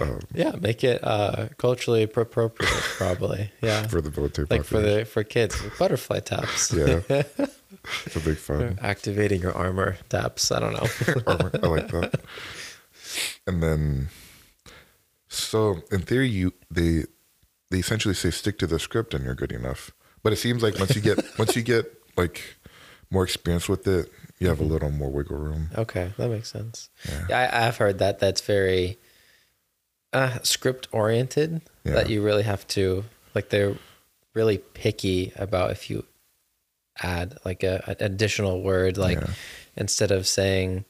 Um, yeah, make it uh, culturally appropriate, probably. Yeah. For the military like population. For the for kids, butterfly taps. Yeah. It's a big fun. Activating your armor taps. I don't know. Armor. I like that. And then, so in theory, you they they essentially say stick to the script and you're good enough. But it seems like once you get once you get like more experience with it, you have a little more wiggle room. Okay, that makes sense. Yeah, yeah I, I've heard that. That's very uh, script oriented. Yeah. That you really have to like. They're really picky about if you add like a, an additional word, like yeah. instead of saying,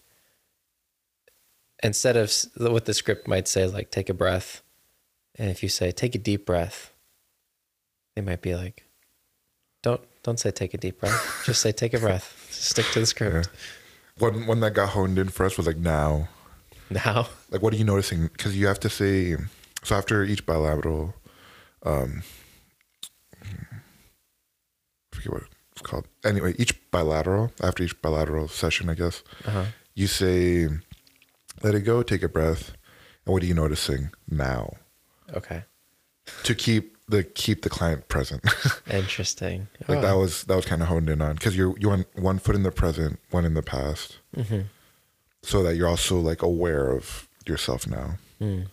instead of what the script might say, like take a breath. And if you say, take a deep breath, they might be like, don't, don't say take a deep breath. Just say take a breath. Just stick to the script. Yeah. One, one that got honed in for us was like now. Now? Like what are you noticing? Because you have to say, so after each bilateral, um, I forget what it's called. Anyway, each bilateral, after each bilateral session, I guess, uh-huh. you say, let it go, take a breath. And what are you noticing now? Okay. To keep the keep the client present. Interesting. Like oh. that was that was kind of honed in on because you're you want one foot in the present, one in the past, mm-hmm. so that you're also like aware of yourself now, mm.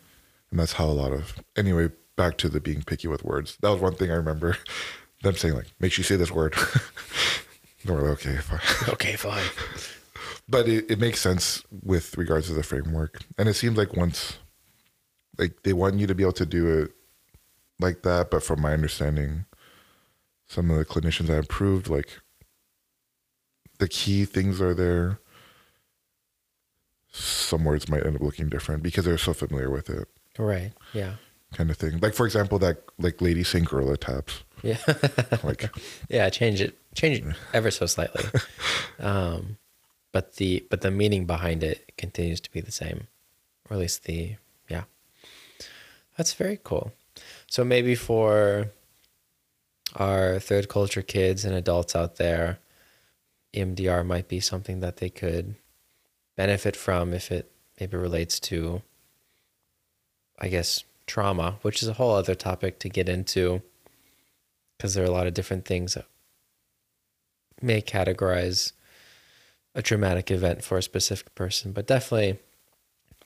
and that's how a lot of anyway. Back to the being picky with words. That was one thing I remember them saying like, "Make sure you say this word." And we're like, "Okay, fine." Okay, fine. But it, it makes sense with regards to the framework, and it seems like once. Like they want you to be able to do it like that, but from my understanding, some of the clinicians I approved, like the key things are there. Some words might end up looking different because they're so familiar with it. Right. Yeah. Kind of thing. Like for example, that like lady saying gorilla taps. Yeah. Like yeah, change it, change it ever so slightly. um, but the but the meaning behind it continues to be the same, or at least the. That's very cool. So maybe for our third culture kids and adults out there, E M D R might be something that they could benefit from if it maybe relates to, I guess, trauma, which is a whole other topic to get into because there are a lot of different things that may categorize a traumatic event for a specific person, but definitely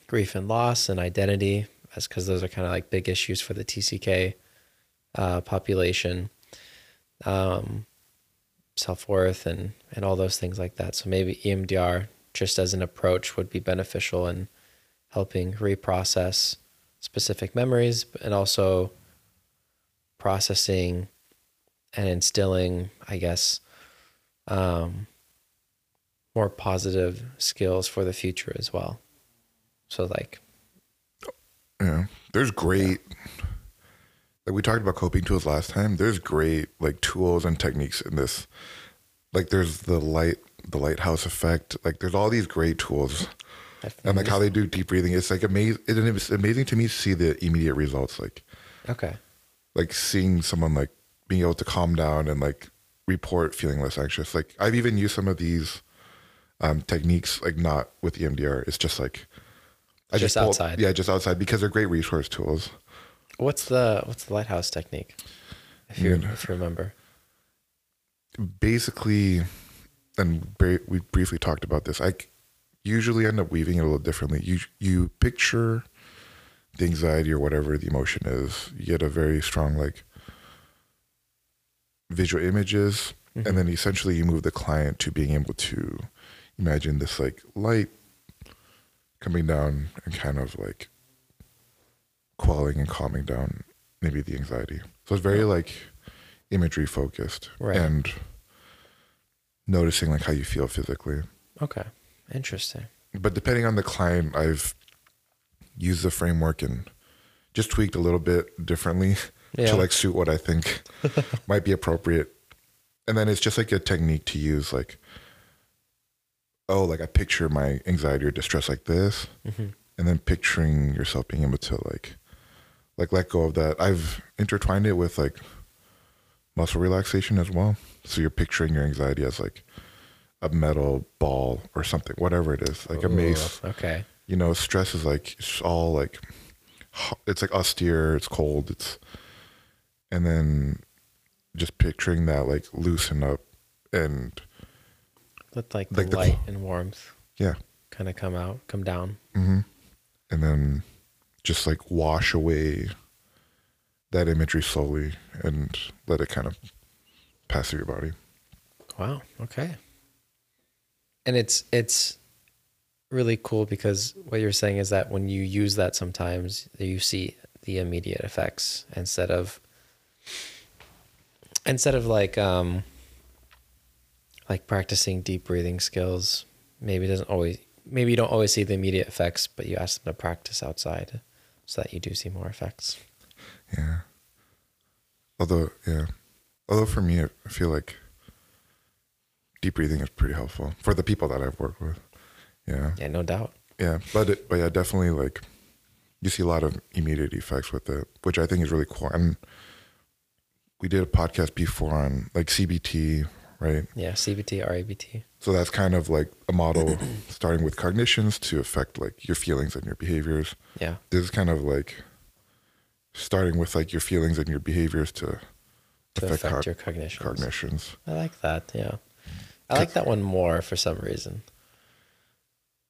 grief and loss and identity. That's because those are kind of like big issues for the T C K uh, population, um, self-worth and, and all those things like that. So maybe E M D R just as an approach would be beneficial in helping reprocess specific memories, and also processing and instilling, I guess, um, more positive skills for the future as well. So like, yeah, there's great, yeah. like we talked about coping tools last time. There's great like tools and techniques in this. Like there's the light, the lighthouse effect. Like there's all these great tools. Definitely. And like how they do deep breathing. It's like amazing. It, it's amazing to me to see the immediate results. Like, okay. Like seeing someone like being able to calm down and like report feeling less anxious. Like I've even used some of these um, techniques, like not with E M D R. It's just like, I just, just pulled, outside. Yeah. Just outside, because they're great resource tools. What's the, what's the lighthouse technique? If you, yeah. if you remember. Basically, and we briefly talked about this. I usually end up weaving it a little differently. You, you picture the anxiety or whatever the emotion is, you get a very strong, like visual images. Mm-hmm. And then essentially you move the client to being able to imagine this like light coming down and kind of like quelling and calming down maybe the anxiety. So it's very like imagery focused, right? And noticing like how you feel physically. Okay. Interesting. But depending on the client, I've used the framework and just tweaked a little bit differently yeah. to like suit what I think might be appropriate. And then it's just like a technique to use, like, oh, like I picture my anxiety or distress like this. Mm-hmm. And then picturing yourself being able to like, like let go of that. I've intertwined it with like muscle relaxation as well. So you're picturing your anxiety as like a metal ball or something, whatever it is, like Ooh, a mace. Okay. You know, stress is like, it's all like, it's like austere, it's cold, it's, and then just picturing that like loosen up and let like the like light the, and warmth. Yeah. Kind of come out, come down. Mm-hmm. And then just like wash away that imagery slowly and let it kind of pass through your body. Wow. Okay. And it's, it's really cool because what you're saying is that when you use that, sometimes you see the immediate effects instead of, instead of like, um, like practicing deep breathing skills, maybe it doesn't always, maybe you don't always see the immediate effects, but you ask them to practice outside so that you do see more effects. Yeah. Although, yeah. Although for me, I feel like deep breathing is pretty helpful for the people that I've worked with. Yeah. Yeah, no doubt. Yeah. But, it, but yeah, definitely like you see a lot of immediate effects with it, which I think is really cool. And we did a podcast before on like C B T, right? Yeah. C B T, R A B T. So that's kind of like a model starting with cognitions to affect like your feelings and your behaviors. Yeah. This is kind of like starting with like your feelings and your behaviors to, to affect, affect cog- your cognitions. cognitions. I like that. Yeah. I like that one more for some reason.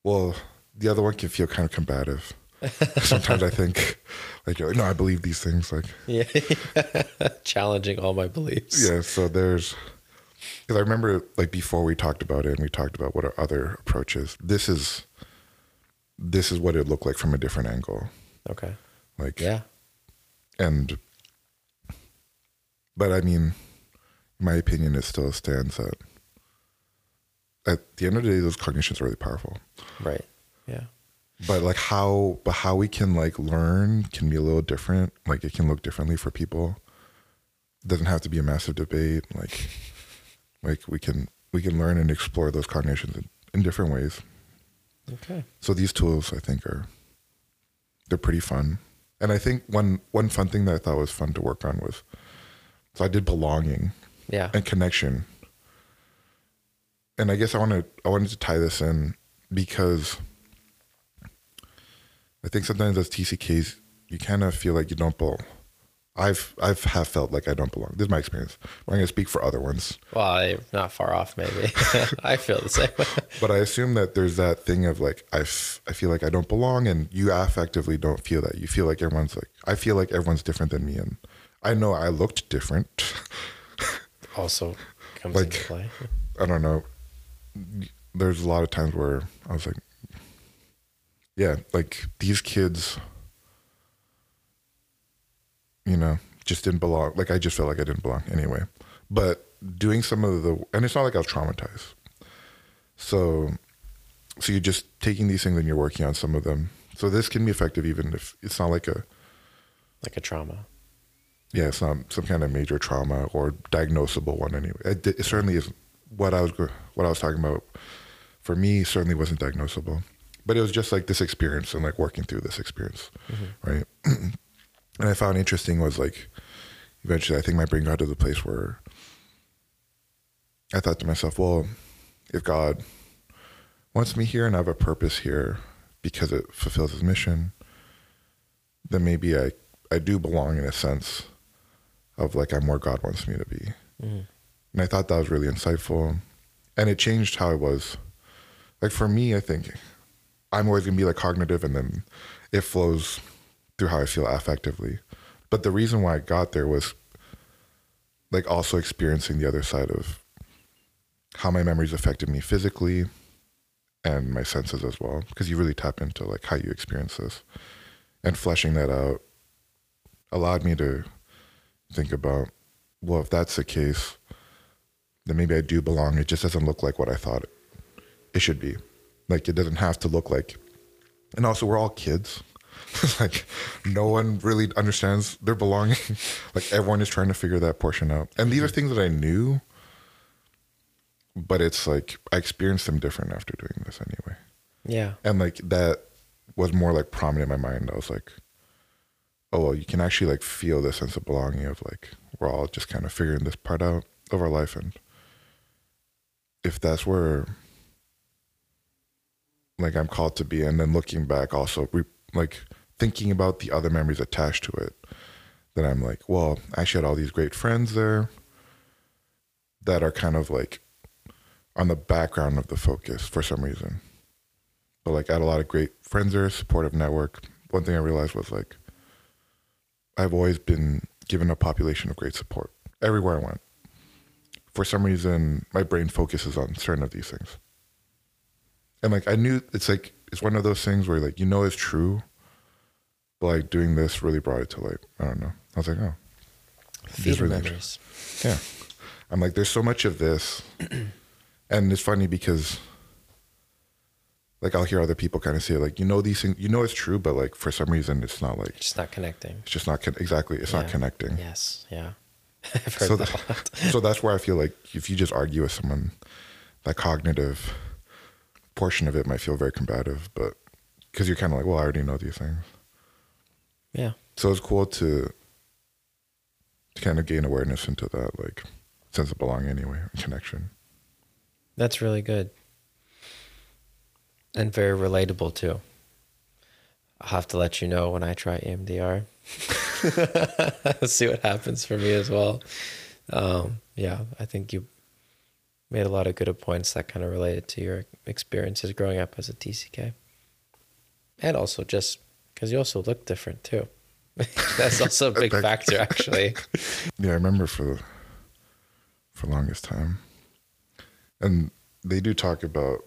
Well, the other one can feel kind of combative. Sometimes I think, like, you're like, no, I believe these things. Like, yeah, challenging all my beliefs. Yeah, so there's, because I remember, like, before we talked about it and we talked about what our other approach is, this is, this is what it looked like from a different angle. Okay. Like, yeah. And, but I mean, my opinion is still stands that, at the end of the day, those cognitions are really powerful. Right. Yeah. But like how, but how we can like learn can be a little different. Like it can look differently for people. It doesn't have to be a massive debate. Like, like we can, we can learn and explore those cognitions in, in different ways. Okay. So these tools I think are, they're pretty fun. And I think one, one fun thing that I thought was fun to work on was, so I did belonging yeah. and connection. And I guess I wanted, I wanted to tie this in because I think sometimes as T C Ks, you kind of feel like you don't belong. I've, I've have felt like I don't belong. This is my experience. I'm going to speak for other ones. Well, I'm not far off maybe. I feel the same way. But I assume that there's that thing of like, I, f- I feel like I don't belong, and you affectively don't feel that. You feel like everyone's like, I feel like everyone's different than me. And I know I looked different. Also comes like, into play. I don't know. There's a lot of times where I was like, yeah, like these kids, you know, just didn't belong. Like I just felt like I didn't belong anyway. But doing some of the, and it's not like I was traumatized. So, so you're just taking these things and you're working on some of them. So this can be effective even if it's not like a, like a trauma. Yeah, it's not some kind of major trauma or diagnosable one anyway. It, it certainly isn't. What I was what I was talking about for me certainly wasn't diagnosable, but it was just like this experience and like working through this experience, mm-hmm. right? And I found interesting was like eventually I think my brain got to the place where I thought to myself, well, if God wants me here and I have a purpose here because it fulfills his mission, then maybe I, I do belong in a sense of like I'm where God wants me to be. Mm-hmm. And I thought that was really insightful, and it changed how I was. Like for me, I think I'm always gonna be like cognitive, and then it flows through how I feel affectively. But the reason why I got there was like also experiencing the other side of how my memories affected me physically and my senses as well, because you really tap into like how you experience this, and fleshing that out allowed me to think about, well, if that's the case, then maybe I do belong. It just doesn't look like what I thought it, it should be. Like, it doesn't have to look like, and also we're all kids. Like, no one really understands their belonging. Like, everyone is trying to figure that portion out. And these are things that I knew, but it's like, I experienced them different after doing this anyway. Yeah. And like, that was more like prominent in my mind. I was like, oh, well, you can actually like feel the sense of belonging of like, we're all just kind of figuring this part out of our life. And if that's where like I'm called to be, and then looking back also re- like thinking about the other memories attached to it, then I'm like, well, I actually had all these great friends there that are kind of like on the background of the focus for some reason. But like I had a lot of great friends there, supportive network. One thing I realized was like I've always been given a population of great support everywhere I went. For some reason, my brain focuses on certain of these things. And like, I knew it's like, it's one of those things where like, you know, it's true, but like doing this really brought it to light. I don't know. I was like, oh, these are memories. Yeah. I'm like, there's so much of this. And it's funny because like, I'll hear other people kind of say like, you know, these things, you know, it's true, but like for some reason, it's not like, it's not connecting. It's just not con- exactly. It's yeah. not connecting. Yes. Yeah. I've heard so, that a lot. So that's where I feel like if you just argue with someone, that cognitive portion of it might feel very combative, but because you're kind of like, well, I already know these things. Yeah. So it's cool to, to kind of gain awareness into that, like sense of belonging anyway, connection. That's really good. And very relatable too. I'll have to let you know when I try E M D R. See what happens for me as well. Um, yeah, I think you made a lot of good points that kind of related to your experiences growing up as a T C K. And also just because you also look different too. That's also a big factor, actually. Yeah, I remember for for longest time. And they do talk about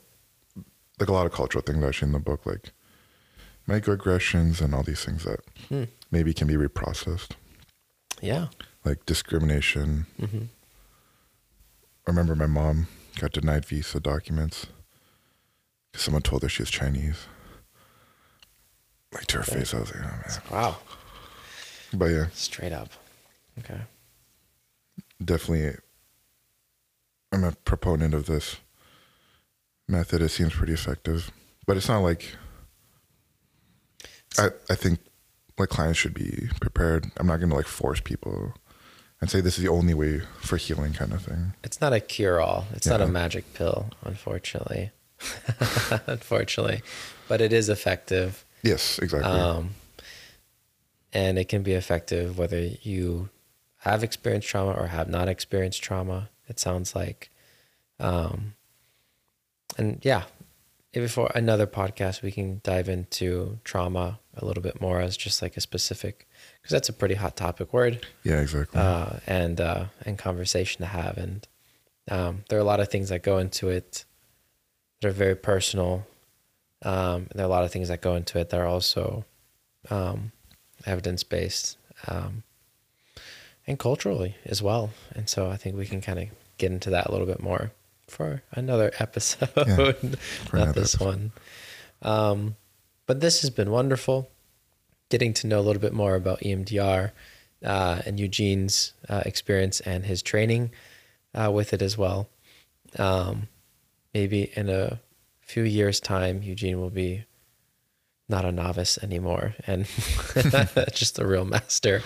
like a lot of cultural things actually in the book, like microaggressions and all these things that hmm. maybe can be reprocessed. Yeah. Like discrimination. Mm-hmm. I remember my mom got denied visa documents because someone told her she was Chinese. Like to her okay. face, I was like, oh man. Wow. But yeah. Straight up. Okay. Definitely, I'm a proponent of this method. It seems pretty effective, but it's not like, I, I think like clients should be prepared. I'm not going to like force people and say this is the only way for healing kind of thing. It's not a cure-all. It's yeah. not a magic pill, unfortunately. Unfortunately. But it is effective. Yes, exactly. Um, and it can be effective whether you have experienced trauma or have not experienced trauma, it sounds like. Um, and yeah, before another podcast, we can dive into trauma a little bit more as just like a specific, because that's a pretty hot topic word. Yeah, exactly. Uh, and uh, and conversation to have. And um, there are a lot of things that go into it that are very personal Um, and there are a lot of things that go into it that are also um, evidence-based um, and culturally as well. And so I think we can kind of get into that a little bit more for another episode, yeah, for not another this episode. one. Um, but this has been wonderful, getting to know a little bit more about E M D R uh, and Eugene's uh, experience and his training uh, with it as well. Um, maybe in a few years' time, Eugene will be not a novice anymore and just a real master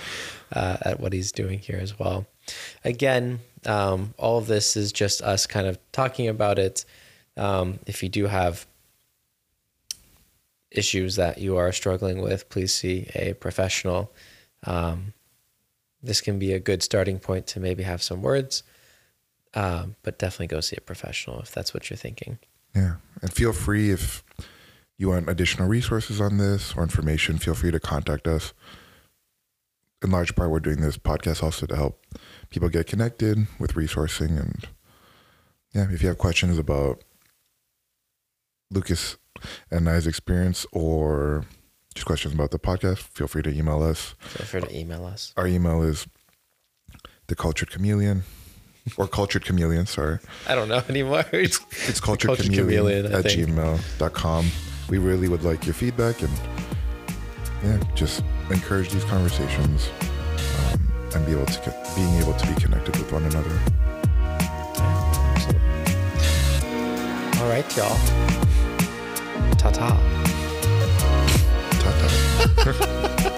uh, at what he's doing here as well. Again, um, all of this is just us kind of talking about it. Um, if you do have issues that you are struggling with, please see a professional. Um, this can be a good starting point to maybe have some words, um, but definitely go see a professional if that's what you're thinking. Yeah. And feel free, if you want additional resources on this or information, feel free to contact us. In large part, we're doing this podcast also to help people get connected with resourcing. And yeah, if you have questions about Lucas and I's experience or just questions about the podcast, feel free to email us. Feel free to email us. Our email is the cultured chameleon or cultured chameleon. Sorry. I don't know anymore. It's, it's cultured, cultured chameleon, chameleon at gmail dot com. We really would like your feedback, and yeah, just encourage these conversations um, and be able to get, being able to be connected with one another. Absolutely. All right, y'all. Ta-ta. Ta-ta.